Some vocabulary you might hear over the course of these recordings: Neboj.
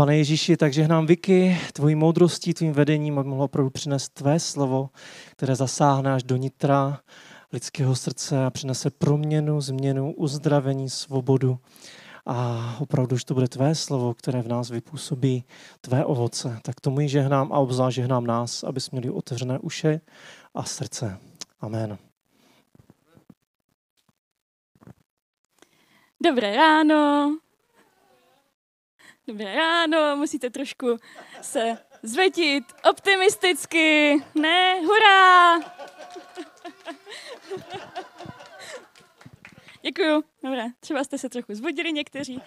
Pane Ježíši, tak žehnám Vicky, tvojí moudrostí, tvým vedením, aby mohla opravdu přinést tvé slovo, které zasáhne až do nitra lidského srdce a přinese proměnu, změnu, uzdravení, svobodu. A opravdu, že to bude tvé slovo, které v nás vypůsobí tvé ovoce. Tak tomu ji žehnám a obzvlášť žehnám nás, aby jsme měli otevřené uši a srdce. Amen. Dobré ráno. Dobré ráno, musíte trošku se zvedit optimisticky. Ne, hurá! Děkuju. Dobré, třeba jste se trochu zbudili někteří.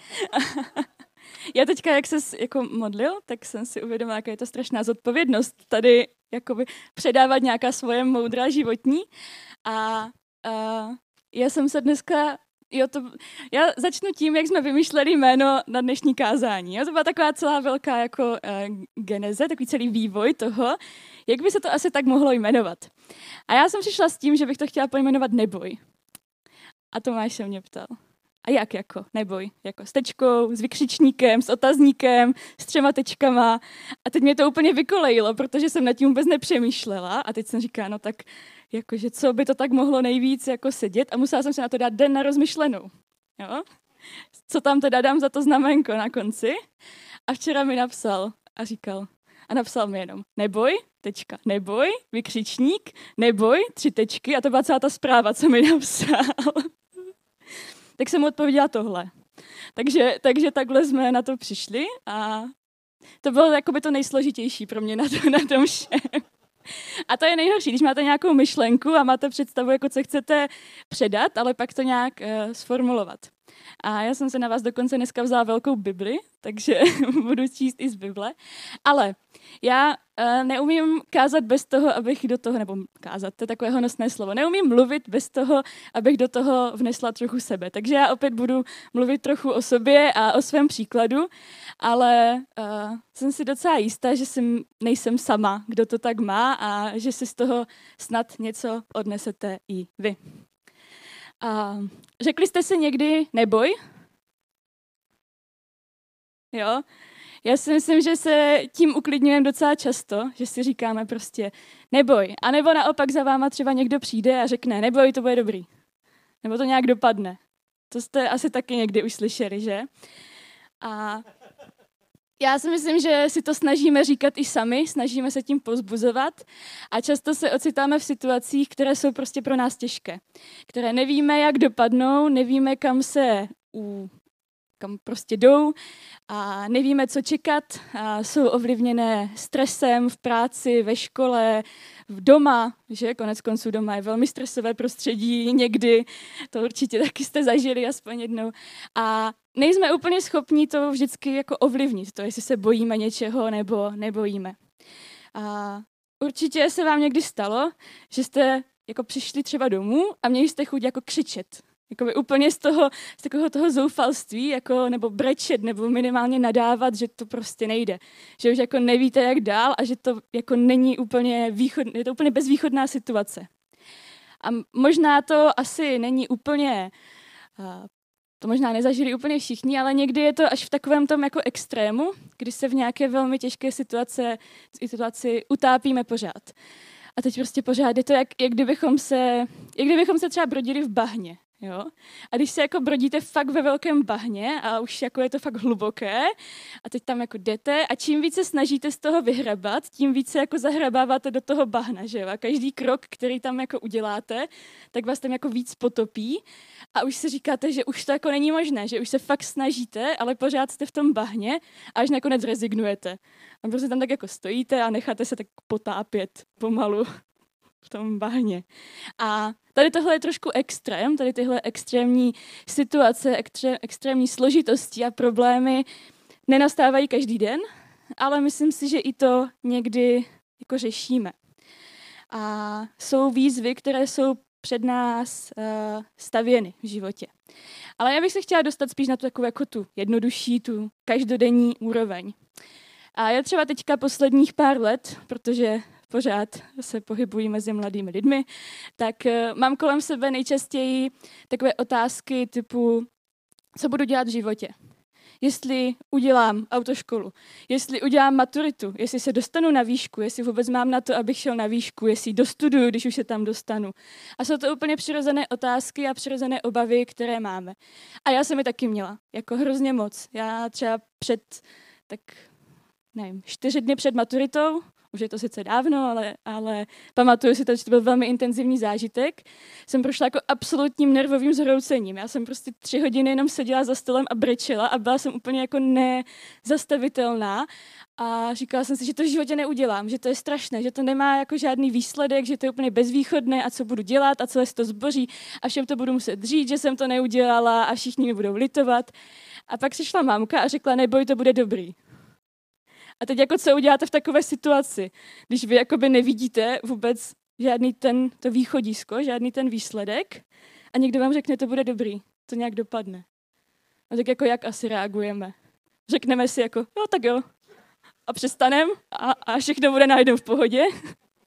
Já teďka, jak ses jako modlil, tak jsem si uvědomila, jaká je to strašná zodpovědnost tady jakoby předávat nějaká svoje moudra životní. A já jsem se dneska... Já začnu tím, jak jsme vymýšleli jméno na dnešní kázání. Jo, to byla taková celá velká jako geneze, takový celý vývoj toho, jak by se to asi tak mohlo jmenovat. A já jsem přišla s tím, že bych to chtěla pojmenovat Neboj. A Tomáš se mě ptal. A jak jako? Neboj. Jako s tečkou, s vykřičníkem, s otazníkem, s 3 tečkama. A teď mě to úplně vykolejilo, protože jsem nad tím vůbec nepřemýšlela. A teď jsem říkala, no tak... Jakože co by to tak mohlo nejvíc jako sedět a musela jsem se na to dát den na rozmyšlenou. Jo? Co tam teda dám za to znamenko na konci. A včera mi napsal a říkal, a napsal mi jenom neboj, tečka, neboj, vykřičník, neboj, 3 tečky a to byla celá ta zpráva, co mi napsal. Tak jsem mu odpověděla tohle. Takže takhle jsme na to přišli a to bylo jakoby to nejsložitější pro mě na tom všem. A to je nejhorší, když máte nějakou myšlenku a máte představu, jako co chcete předat, ale pak to nějak sformulovat. A já jsem se na vás dokonce dneska vzala velkou Bibli, takže budu číst i z Bible. Ale já neumím kázat bez toho, abych do toho, nebo kázat, to je takové honosné slovo, neumím mluvit bez toho, abych do toho vnesla trochu sebe. Takže já opět budu mluvit trochu o sobě a o svém příkladu, ale jsem si docela jistá, že nejsem sama, kdo to tak má a že si z toho snad něco odnesete i vy. A řekli jste si někdy neboj? Jo? Já si myslím, že se tím uklidňujeme docela často, že si říkáme prostě neboj. A nebo naopak za váma třeba někdo přijde a řekne neboj, to bude dobrý. Nebo to nějak dopadne. To jste asi taky někdy už slyšeli, že? A já si myslím, že si to snažíme říkat i sami, snažíme se tím povzbuzovat a často se ocitáme v situacích, které jsou prostě pro nás těžké, které nevíme, jak dopadnou, nevíme, kam prostě jdou a nevíme, co čekat. A jsou ovlivněné stresem v práci, ve škole, doma, že konec konců doma je velmi stresové prostředí někdy, to určitě taky jste zažili aspoň jednou. A nejsme úplně schopni to vždycky jako ovlivnit, to jestli se bojíme něčeho nebo nebojíme. A určitě se vám někdy stalo, že jste jako přišli třeba domů a měli jste chuť jako křičet. Jakoby úplně z takového toho zoufalství, jako, nebo brečet, nebo minimálně nadávat, že to prostě nejde. Že už jako nevíte, jak dál a že to jako není úplně je to úplně bezvýchodná situace. A možná to asi není úplně... To možná nezažili úplně všichni, ale někdy je to až v takovém tom jako extrému, kdy se v nějaké velmi těžké situaci utápíme pořád. A teď prostě pořád je to, jak kdybychom se třeba brodili v bahně. Jo? A když se jako brodíte fakt ve velkém bahně a už jako je to fakt hluboké a teď tam jako jdete a čím více snažíte z toho vyhrabat, tím více jako zahrabáváte do toho bahna, že jo? A každý krok, který tam jako uděláte, tak vás tam jako víc potopí a už si říkáte, že už to jako není možné, že už se fakt snažíte, ale pořád jste v tom bahně a až nakonec rezignujete. A prostě tam tak jako stojíte a necháte se tak potápět pomalu v tom bahně. A tady tohle je trošku extrém, tady tyhle extrémní situace, extrémní složitosti a problémy nenastávají každý den, ale myslím si, že i to někdy jako řešíme. A jsou výzvy, které jsou před nás stavěny v životě. Ale já bych se chtěla dostat spíš na takovou jako tu jednodušší, tu každodenní úroveň. A já třeba teďka posledních pár let, protože pořád se pohybují mezi mladými lidmi, tak mám kolem sebe nejčastěji takové otázky typu, co budu dělat v životě. jestli udělám autoškolu, jestli udělám maturitu, jestli se dostanu na výšku, jestli vůbec mám na to, abych šel na výšku, jestli dostuduju, když už se tam dostanu. A jsou to úplně přirozené otázky a přirozené obavy, které máme. A já jsem je taky měla, jako hrozně moc. Já třeba před, tak nevím, 4 dny před maturitou, už je to sice dávno, ale pamatuju si to, že to byl velmi intenzivní zážitek. Jsem prošla jako absolutním nervovým zhroucením. Já jsem prostě 3 hodiny jenom seděla za stolem a brečela a byla jsem úplně jako nezastavitelná. A říkala jsem si, že to v životě neudělám, že to je strašné, že to nemá jako žádný výsledek, že to je úplně bezvýchodné a co budu dělat a celé se to zboří a všem to budu muset říct, že jsem to neudělala a všichni mi budou litovat. A pak přišla mámka a řekla, neboj, to bude dobrý. A teď jako co uděláte v takové situaci, když vy jakoby nevidíte vůbec žádný to východisko, žádný ten výsledek a někdo vám řekne, to bude dobrý, to nějak dopadne. A tak jako jak asi reagujeme? Řekneme si jako, jo tak jo, a přestanem a všechno bude najednou v pohodě?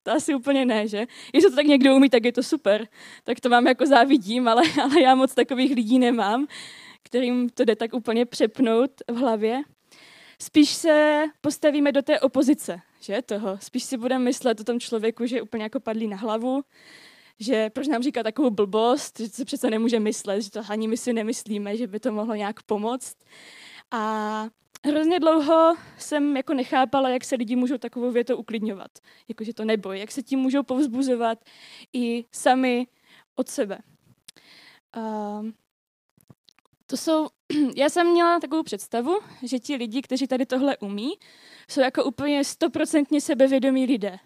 To asi úplně ne, že? Jestli to tak někdo umí, tak je to super, tak to vám jako závidím, ale já moc takových lidí nemám, kterým to jde tak úplně přepnout v hlavě. Spíš se postavíme do té opozice, že toho. Spíš si budeme myslet o tom člověku, že je úplně jako padlý na hlavu, že proč nám říká takovou blbost, že to se přece nemůže myslet, že to ani my si nemyslíme, že by to mohlo nějak pomoct. A hrozně dlouho jsem jako nechápala, jak se lidi můžou takovou větou uklidňovat. Jakože to neboj, jak se tím můžou povzbuzovat i sami od sebe. Já jsem měla takovou představu, že ti lidi, kteří tady tohle umí, jsou jako úplně 100% sebevědomí lidé.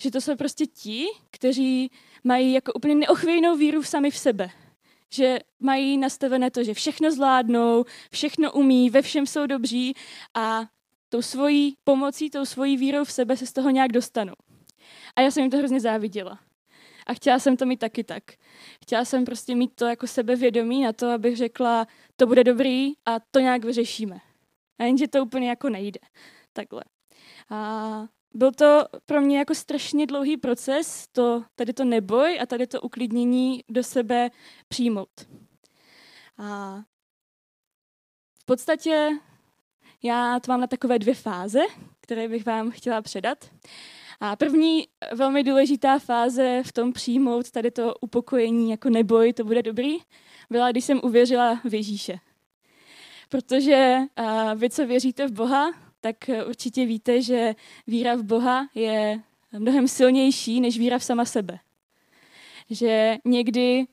Že to jsou prostě ti, kteří mají jako úplně neochvějnou víru sami v sebe. Že mají nastavené to, že všechno zvládnou, všechno umí, ve všem jsou dobří a tou svojí pomocí, tou svojí vírou v sebe se z toho nějak dostanou. A já jsem jim to hrozně záviděla. A chtěla jsem to mít taky tak. Chtěla jsem prostě mít to jako sebevědomí na to, abych řekla, to bude dobrý a to nějak vyřešíme. A jenže to úplně jako nejde. Takhle. A byl to pro mě jako strašně dlouhý proces, tady to neboj a tady to uklidnění do sebe přijmout. A v podstatě já to mám na takové 2 fáze, které bych vám chtěla předat. A první velmi důležitá fáze v tom přijmout tady to upokojení, jako neboj, to bude dobrý, byla, když jsem uvěřila v Ježíše. Protože vy, co věříte v Boha, tak určitě víte, že víra v Boha je mnohem silnější než víra v sama sebe. Že někdy,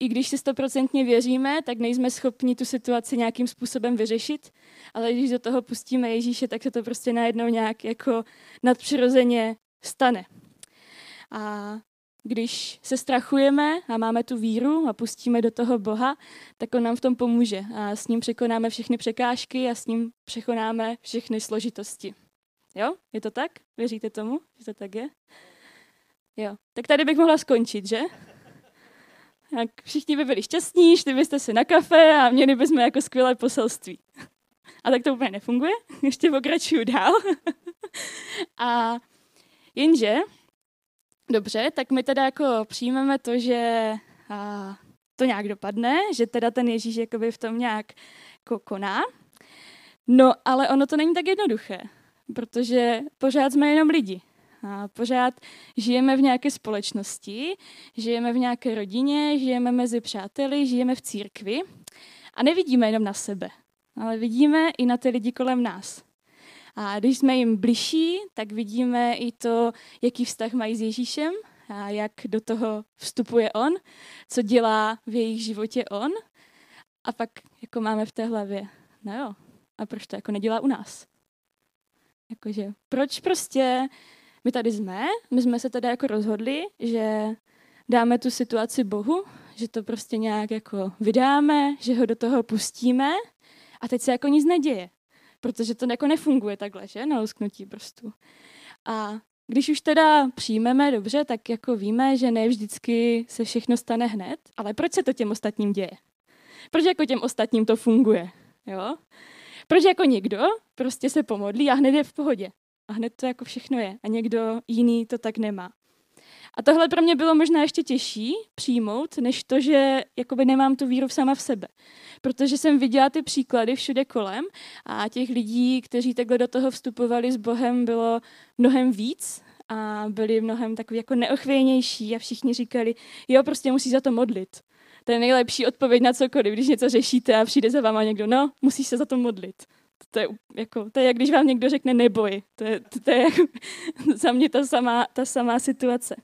i když si 100% věříme, tak nejsme schopni tu situaci nějakým způsobem vyřešit, ale když do toho pustíme Ježíše, tak se to prostě najednou nějak jako nadpřirozeně stane. A když se strachujeme a máme tu víru a pustíme do toho Boha, tak on nám v tom pomůže a s ním překonáme všechny překážky a s ním překonáme všechny složitosti. Jo? Je to tak? Věříte tomu, že to tak je? Jo. Tak tady bych mohla skončit, že? Tak všichni by byli šťastní, šli byste se na kafe a měli bychom jako skvělé poselství. A tak to úplně nefunguje, ještě pokračuju dál. A jenže, dobře, tak my teda jako přijmeme to, že to nějak dopadne, že teda ten Ježíš jakoby v tom nějak jako koná. No, ale ono to není tak jednoduché, protože pořád jsme jenom lidi. A pořád žijeme v nějaké společnosti, žijeme v nějaké rodině, žijeme mezi přáteli, žijeme v církvi a nevidíme jenom na sebe, ale vidíme i na ty lidi kolem nás. A když jsme jim bližší, tak vidíme i to, jaký vztah mají s Ježíšem a jak do toho vstupuje on, co dělá v jejich životě on. A pak jako máme v té hlavě, no jo, a proč to jako nedělá u nás? Jakože, proč prostě my tady jsme, my jsme se teda jako rozhodli, že dáme tu situaci Bohu, že to prostě nějak jako vydáme, že ho do toho pustíme a teď se jako nic neděje, protože to jako nefunguje takhle, že, na lusknutí prstů. A když už teda přijmeme dobře, tak jako víme, že ne vždycky se všechno stane hned, ale proč se to těm ostatním děje? Proč jako těm ostatním to funguje, jo? Proč jako někdo prostě se pomodlí a hned je v pohodě? A hned to jako všechno je. A někdo jiný to tak nemá. A tohle pro mě bylo možná ještě těžší přijmout, než to, že jakoby nemám tu víru sama v sebe. Protože jsem viděla ty příklady všude kolem a těch lidí, kteří takhle do toho vstupovali s Bohem, bylo mnohem víc a byli mnohem takový jako neochvějnější a všichni říkali, jo, prostě musí za to modlit. To je nejlepší odpověď na cokoliv, když něco řešíte a přijde za váma někdo, no, musíš se za to modlit. To je jak když vám někdo řekne neboj. To je jako, za mě ta samá situace.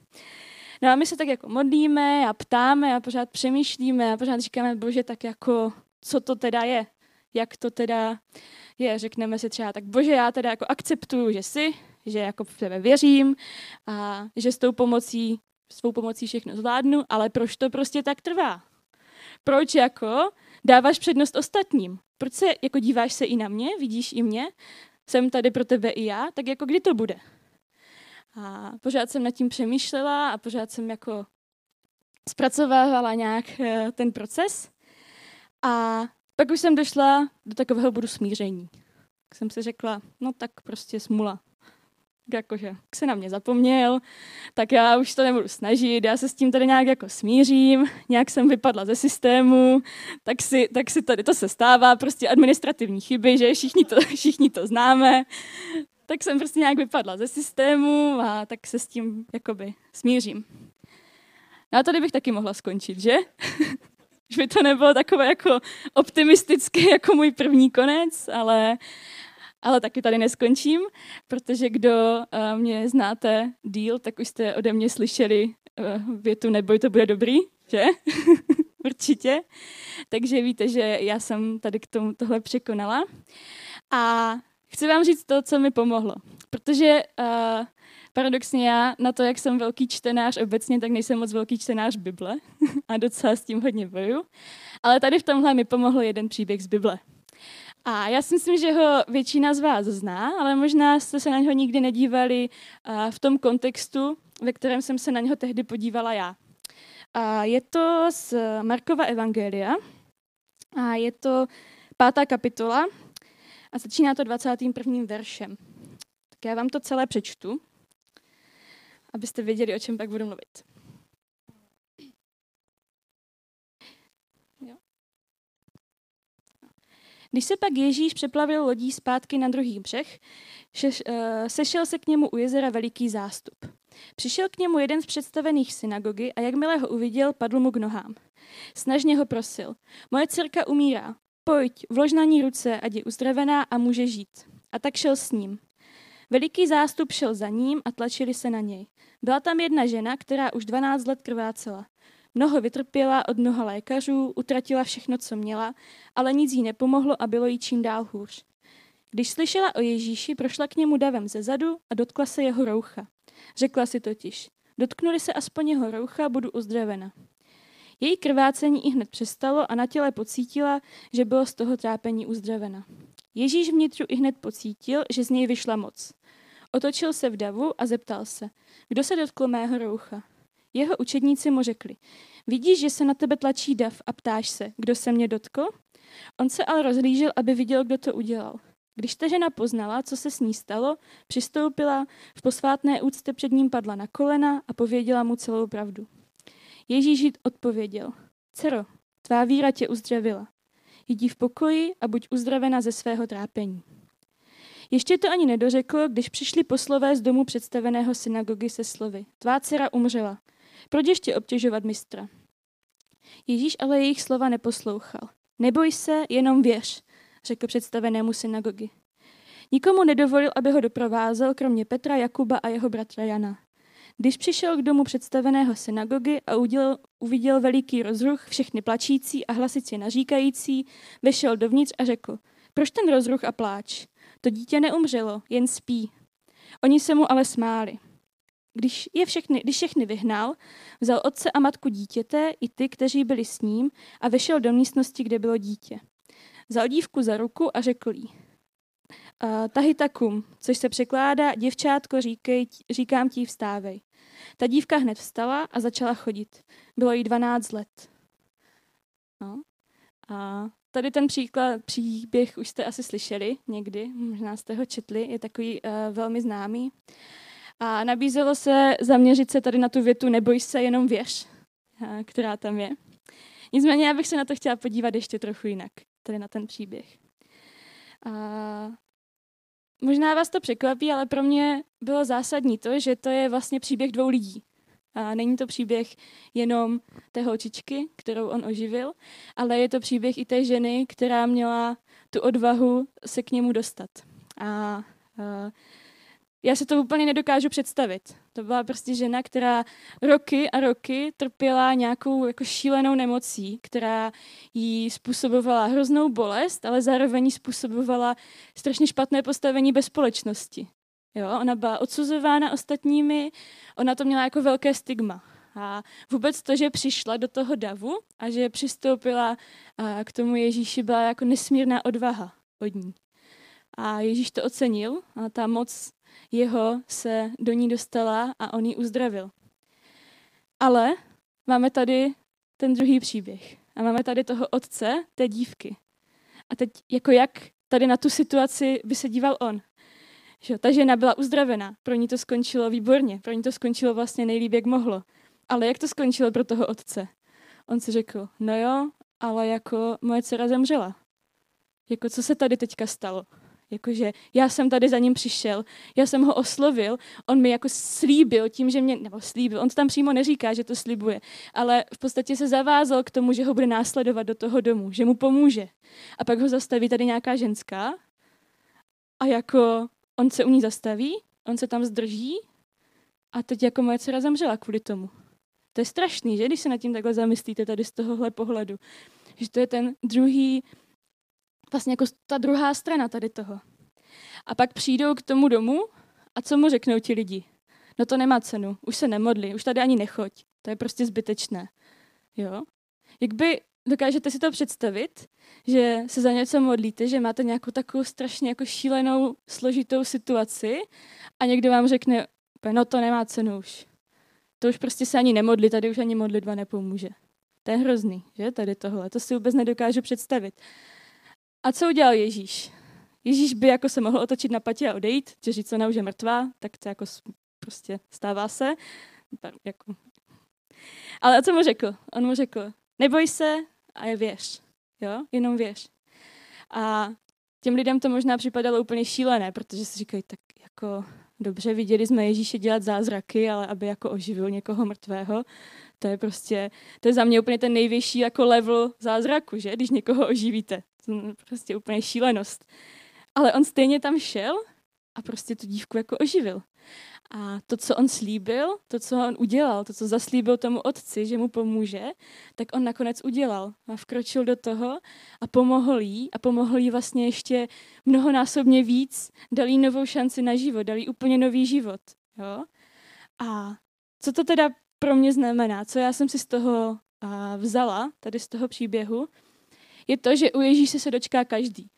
No a my se tak jako modlíme a ptáme a pořád přemýšlíme a pořád říkáme, Bože, tak jako, co to teda je? Jak to teda je? Řekneme si třeba, tak Bože, já teda jako akceptuju, že jsi, že jako v tebe věřím a že s tou pomocí, svou pomocí všechno zvládnu, ale proč to prostě tak trvá? Proč jako dáváš přednost ostatním? Proč se, jako díváš se i na mě, vidíš i mě, jsem tady pro tebe i já, tak jako kdy to bude? A pořád jsem nad tím přemýšlela a pořád jsem jako zpracovávala nějak ten proces. A pak už jsem došla do takového bodu smíření. Tak jsem si řekla, no tak prostě smula. Jakože se na mě zapomněl, tak já už to nebudu snažit, já se s tím tady nějak jako smířím, nějak jsem vypadla ze systému, tak si tady to se stává, prostě administrativní chyby, že všichni to známe, tak jsem prostě nějak vypadla ze systému a tak se s tím jakoby smířím. No a tady bych taky mohla skončit, že? Už by to nebylo takové jako optimistické jako můj první konec, ale taky tady neskončím, protože kdo mě znáte díl, tak už jste ode mě slyšeli větu neboj, to bude dobrý, že? Určitě. Takže víte, že já jsem tady k tomu tohle překonala. A chci vám říct to, co mi pomohlo. Protože paradoxně já na to, jak jsem velký čtenář obecně, tak nejsem moc velký čtenář Bible a docela s tím hodně boju. Ale tady v tomhle mi pomohl jeden příběh z Bible. A já si myslím, že ho většina z vás zná, ale možná jste se na něho nikdy nedívali v tom kontextu, ve kterém jsem se na něho tehdy podívala já. A je to z Markova evangelia a je to 5. kapitola a začíná to 21. veršem. Tak já vám to celé přečtu, abyste věděli, o čem pak budu mluvit. Když se pak Ježíš přeplavil lodí zpátky na druhý břeh, sešel se k němu u jezera veliký zástup. Přišel k němu jeden z představených synagogy a jakmile ho uviděl, padl mu k nohám. Snažně ho prosil, moje dcerka umírá, pojď, vlož na ní ruce, ať je uzdravená a může žít. A tak šel s ním. Veliký zástup šel za ním a tlačili se na něj. Byla tam jedna žena, která už 12 let krvácela. Mnoho vytrpěla od mnoha lékařů, utratila všechno, co měla, ale nic jí nepomohlo a bylo jí čím dál hůř. Když slyšela o Ježíši, prošla k němu davem zezadu a dotkla se jeho roucha. Řekla si totiž, dotknuli se aspoň jeho roucha, budu uzdravena. Její krvácení ihned přestalo a na těle pocítila, že bylo z toho trápení uzdravena. Ježíš vnitřu ihned pocítil, že z něj vyšla moc. Otočil se v davu a zeptal se, kdo se dotkl mého roucha? Jeho učedníci mu řekli, vidíš, že se na tebe tlačí dav a ptáš se, kdo se mě dotkl? On se ale rozhlížel, aby viděl, kdo to udělal. Když ta žena poznala, co se s ní stalo, přistoupila, v posvátné úctě před ním padla na kolena a pověděla mu celou pravdu. Ježíš jí odpověděl, dcero, tvá víra tě uzdravila. Jdi v pokoji a buď uzdravena ze svého trápení. Ještě to ani nedořekl, když přišli poslové z domu představeného synagogy se slovy, tvá dcera umřela. Proč ještě obtěžovat mistra? Ježíš ale jejich slova neposlouchal. Neboj se, jenom věř, řekl představenému synagogy. Nikomu nedovolil, aby ho doprovázel, kromě Petra, Jakuba a jeho bratra Jana. Když přišel k domu představeného synagogy a uviděl veliký rozruch, všechny plačící a hlasitě naříkající, vešel dovnitř a řekl, proč ten rozruch a pláč? To dítě neumřelo, jen spí. Oni se mu ale smáli. Když všechny vyhnal, vzal otce a matku dítěte i ty, kteří byli s ním, a vešel do místnosti, kde bylo dítě. Vzal dívku za ruku a řekl jí, tahitakum, což se překládá, děvčátko, říkám ti, vstávej. Ta dívka hned vstala a začala chodit. Bylo jí 12 let. No. A tady ten příběh už jste asi slyšeli někdy, možná jste ho četli, je takový velmi známý. A nabízelo se zaměřit se tady na tu větu neboj se, jenom věř, která tam je. Nicméně já bych se na to chtěla podívat ještě trochu jinak, tady na ten příběh. A možná vás to překvapí, ale pro mě bylo zásadní to, že to je vlastně příběh dvou lidí. A není to příběh jenom té holčičky, kterou on oživil, ale je to příběh i té ženy, která měla tu odvahu se k němu dostat. A já se to úplně nedokážu představit. To byla prostě žena, která roky a roky trpěla nějakou jako šílenou nemocí, která jí způsobovala hroznou bolest, ale zároveň jí způsobovala strašně špatné postavení ve společnosti. Jo, ona byla odsuzována ostatními, ona to měla jako velké stigma. A vůbec to, že přišla do toho davu a že přistoupila k tomu Ježíši, byla jako nesmírná odvaha od ní. A Ježíš to ocenil a ta moc jeho se do ní dostala a on ji uzdravil. Ale máme tady ten druhý příběh a máme tady toho otce, té dívky. A teď jako jak tady na tu situaci by se díval on? Že ta žena byla uzdravená, pro ní to skončilo výborně, pro ní to skončilo vlastně nejlíp, jak mohlo. Ale jak to skončilo pro toho otce? On si řekl, no jo, ale jako moje dcera zemřela. Jako co se tady teďka stalo? Jakože já jsem tady za ním přišel, já jsem ho oslovil, on mi jako slíbil tím, že mě, nebo slíbil, on to tam přímo neříká, že to slibuje, ale v podstatě se zavázal k tomu, že ho bude následovat do toho domu, že mu pomůže. A pak ho zastaví tady nějaká ženská a jako on se u ní zastaví, on se tam zdrží a teď jako moje dcera zemřela kvůli tomu. To je strašný, že, když se nad tím takhle zamyslíte tady z tohohle pohledu. Že to je ten druhý, vlastně jako ta druhá strana tady toho. A pak přijdou k tomu domu a co mu řeknou ti lidi? No to nemá cenu, už se nemodli, už tady ani nechoď, to je prostě zbytečné. Jo? Jakby dokážete si to představit, že se za něco modlíte, že máte nějakou takovou strašně jako šílenou, složitou situaci a někdo vám řekne, no to nemá cenu už. To už prostě se ani nemodli, tady už ani modlitba nepomůže. To je hrozný, že, tady tohle, to si vůbec nedokážu představit. A co udělal Ježíš? Ježíš by jako se mohl otočit na patě a odejít, že říct, ona už je mrtvá, tak to jako prostě stává se. Jako. Ale a co mu řekl? On mu řekl, neboj se a je věř. Jo? Jenom věř. A těm lidem to možná připadalo úplně šílené, protože si říkají, tak jako dobře, viděli jsme Ježíše dělat zázraky, ale aby jako oživil někoho mrtvého, to je prostě, to je za mě úplně ten nejvyšší jako level zázraku, že? Když někoho oživíte. Prostě úplně šílenost. Ale on stejně tam šel a prostě tu dívku jako oživil. A to, co on slíbil, to, co on udělal, to, co zaslíbil tomu otci, že mu pomůže, tak on nakonec udělal. A vkročil do toho a pomohl jí. A pomohl jí vlastně ještě mnohonásobně víc. Dal jí novou šanci na život, dal jí úplně nový život. Jo? A co to teda pro mě znamená? Co já jsem si z toho vzala, tady z toho příběhu, je to, že u Ježíše se dočká každý.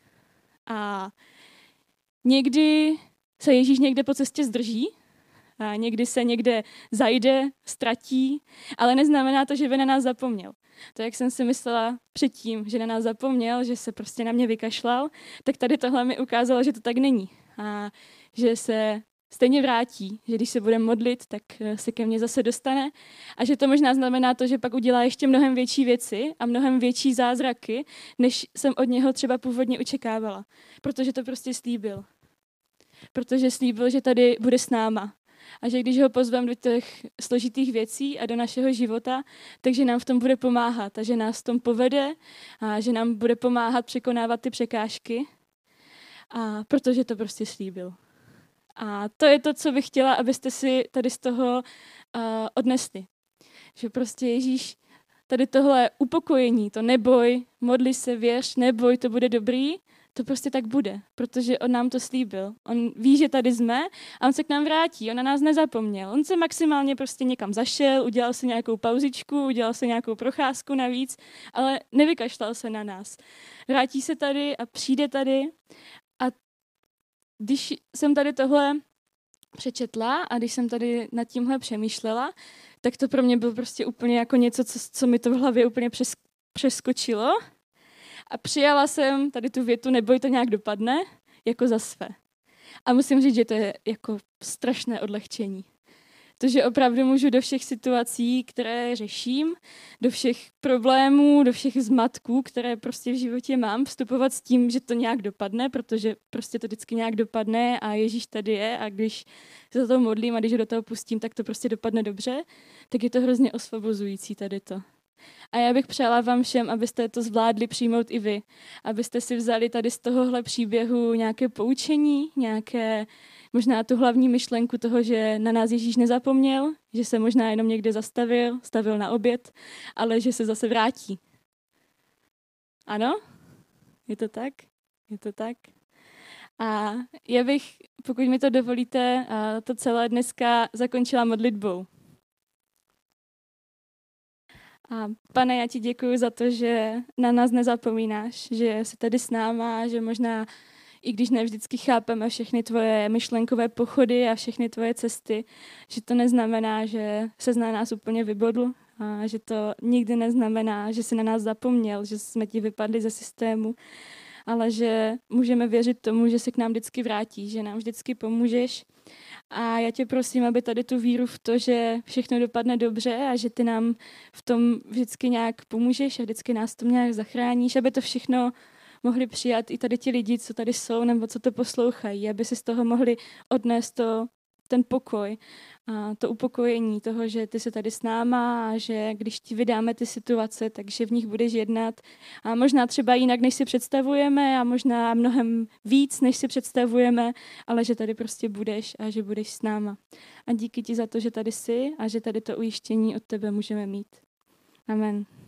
A někdy se Ježíš někde po cestě zdrží, a někdy se někde zajde, ztratí, ale neznamená to, že by na nás zapomněl. To, jak jsem si myslela předtím, že na nás zapomněl, že se prostě na mě vykašlal, tak tady tohle mi ukázalo, že to tak není. A že se stejně vrátí, že když se bude modlit, tak se ke mně zase dostane a že to možná znamená to, že pak udělá ještě mnohem větší věci a mnohem větší zázraky, než jsem od něho třeba původně očekávala, protože to prostě slíbil. Protože slíbil, že tady bude s náma a že když ho pozvem do těch složitých věcí a do našeho života, takže nám v tom bude pomáhat a že nás v tom povede a že nám bude pomáhat překonávat ty překážky, a protože to prostě slíbil. A to je to, co bych chtěla, abyste si tady z toho odnesli. Že prostě Ježíš tady tohle upokojení, to neboj, modli se, věř, neboj, to bude dobrý, to prostě tak bude, protože on nám to slíbil. On ví, že tady jsme a on se k nám vrátí, on na nás nezapomněl. On se maximálně prostě někam zašel, udělal si nějakou pauzičku, udělal si nějakou procházku navíc, ale nevykašlal se na nás. Vrátí se tady a přijde tady. Když jsem tady tohle přečetla a když jsem tady nad tímhle přemýšlela, tak to pro mě bylo prostě úplně jako něco, co mi to v hlavě úplně přeskočilo. A přijala jsem tady tu větu, neboj to nějak dopadne, jako za své. A musím říct, že to je jako strašné odlehčení. To, že opravdu můžu do všech situací, které řeším, do všech problémů, do všech zmatků, které prostě v životě mám, vstupovat s tím, že to nějak dopadne, protože prostě to vždycky nějak dopadne a Ježíš tady je a když se za to modlím a když ho do toho pustím, tak to prostě dopadne dobře, tak je to hrozně osvobozující tady to. A já bych přála vám všem, abyste to zvládli přijmout i vy, abyste si vzali tady z tohohle příběhu nějaké poučení, nějaké možná tu hlavní myšlenku toho, že na nás Ježíš nezapomněl, že se možná jenom někde zastavil, stavil na oběd, ale že se zase vrátí. Ano? Je to tak? Je to tak? A já bych, pokud mi to dovolíte, to celé dneska zakončila modlitbou. A Pane, já ti děkuju za to, že na nás nezapomínáš, že jsi tady s náma, že možná, i když ne vždycky chápeme všechny tvoje myšlenkové pochody a všechny tvoje cesty, že to neznamená, že se na nás úplně vybodl a že to nikdy neznamená, že jsi na nás zapomněl, že jsme ti vypadli ze systému, ale že můžeme věřit tomu, že se k nám vždycky vrátíš, že nám vždycky pomůžeš. A já tě prosím, aby tady tu víru v to, že všechno dopadne dobře a že ty nám v tom vždycky nějak pomůžeš a vždycky nás to nějak zachráníš, aby to všechno mohli přijat i tady ti lidi, co tady jsou nebo co to poslouchají, aby si z toho mohli odnést ten pokoj a to upokojení toho, že ty jsi tady s náma a že když ti vydáme ty situace, takže v nich budeš jednat a možná třeba jinak, než si představujeme a možná mnohem víc, než si představujeme, ale že tady prostě budeš a že budeš s náma. A díky ti za to, že tady jsi a že tady to ujištění od tebe můžeme mít. Amen.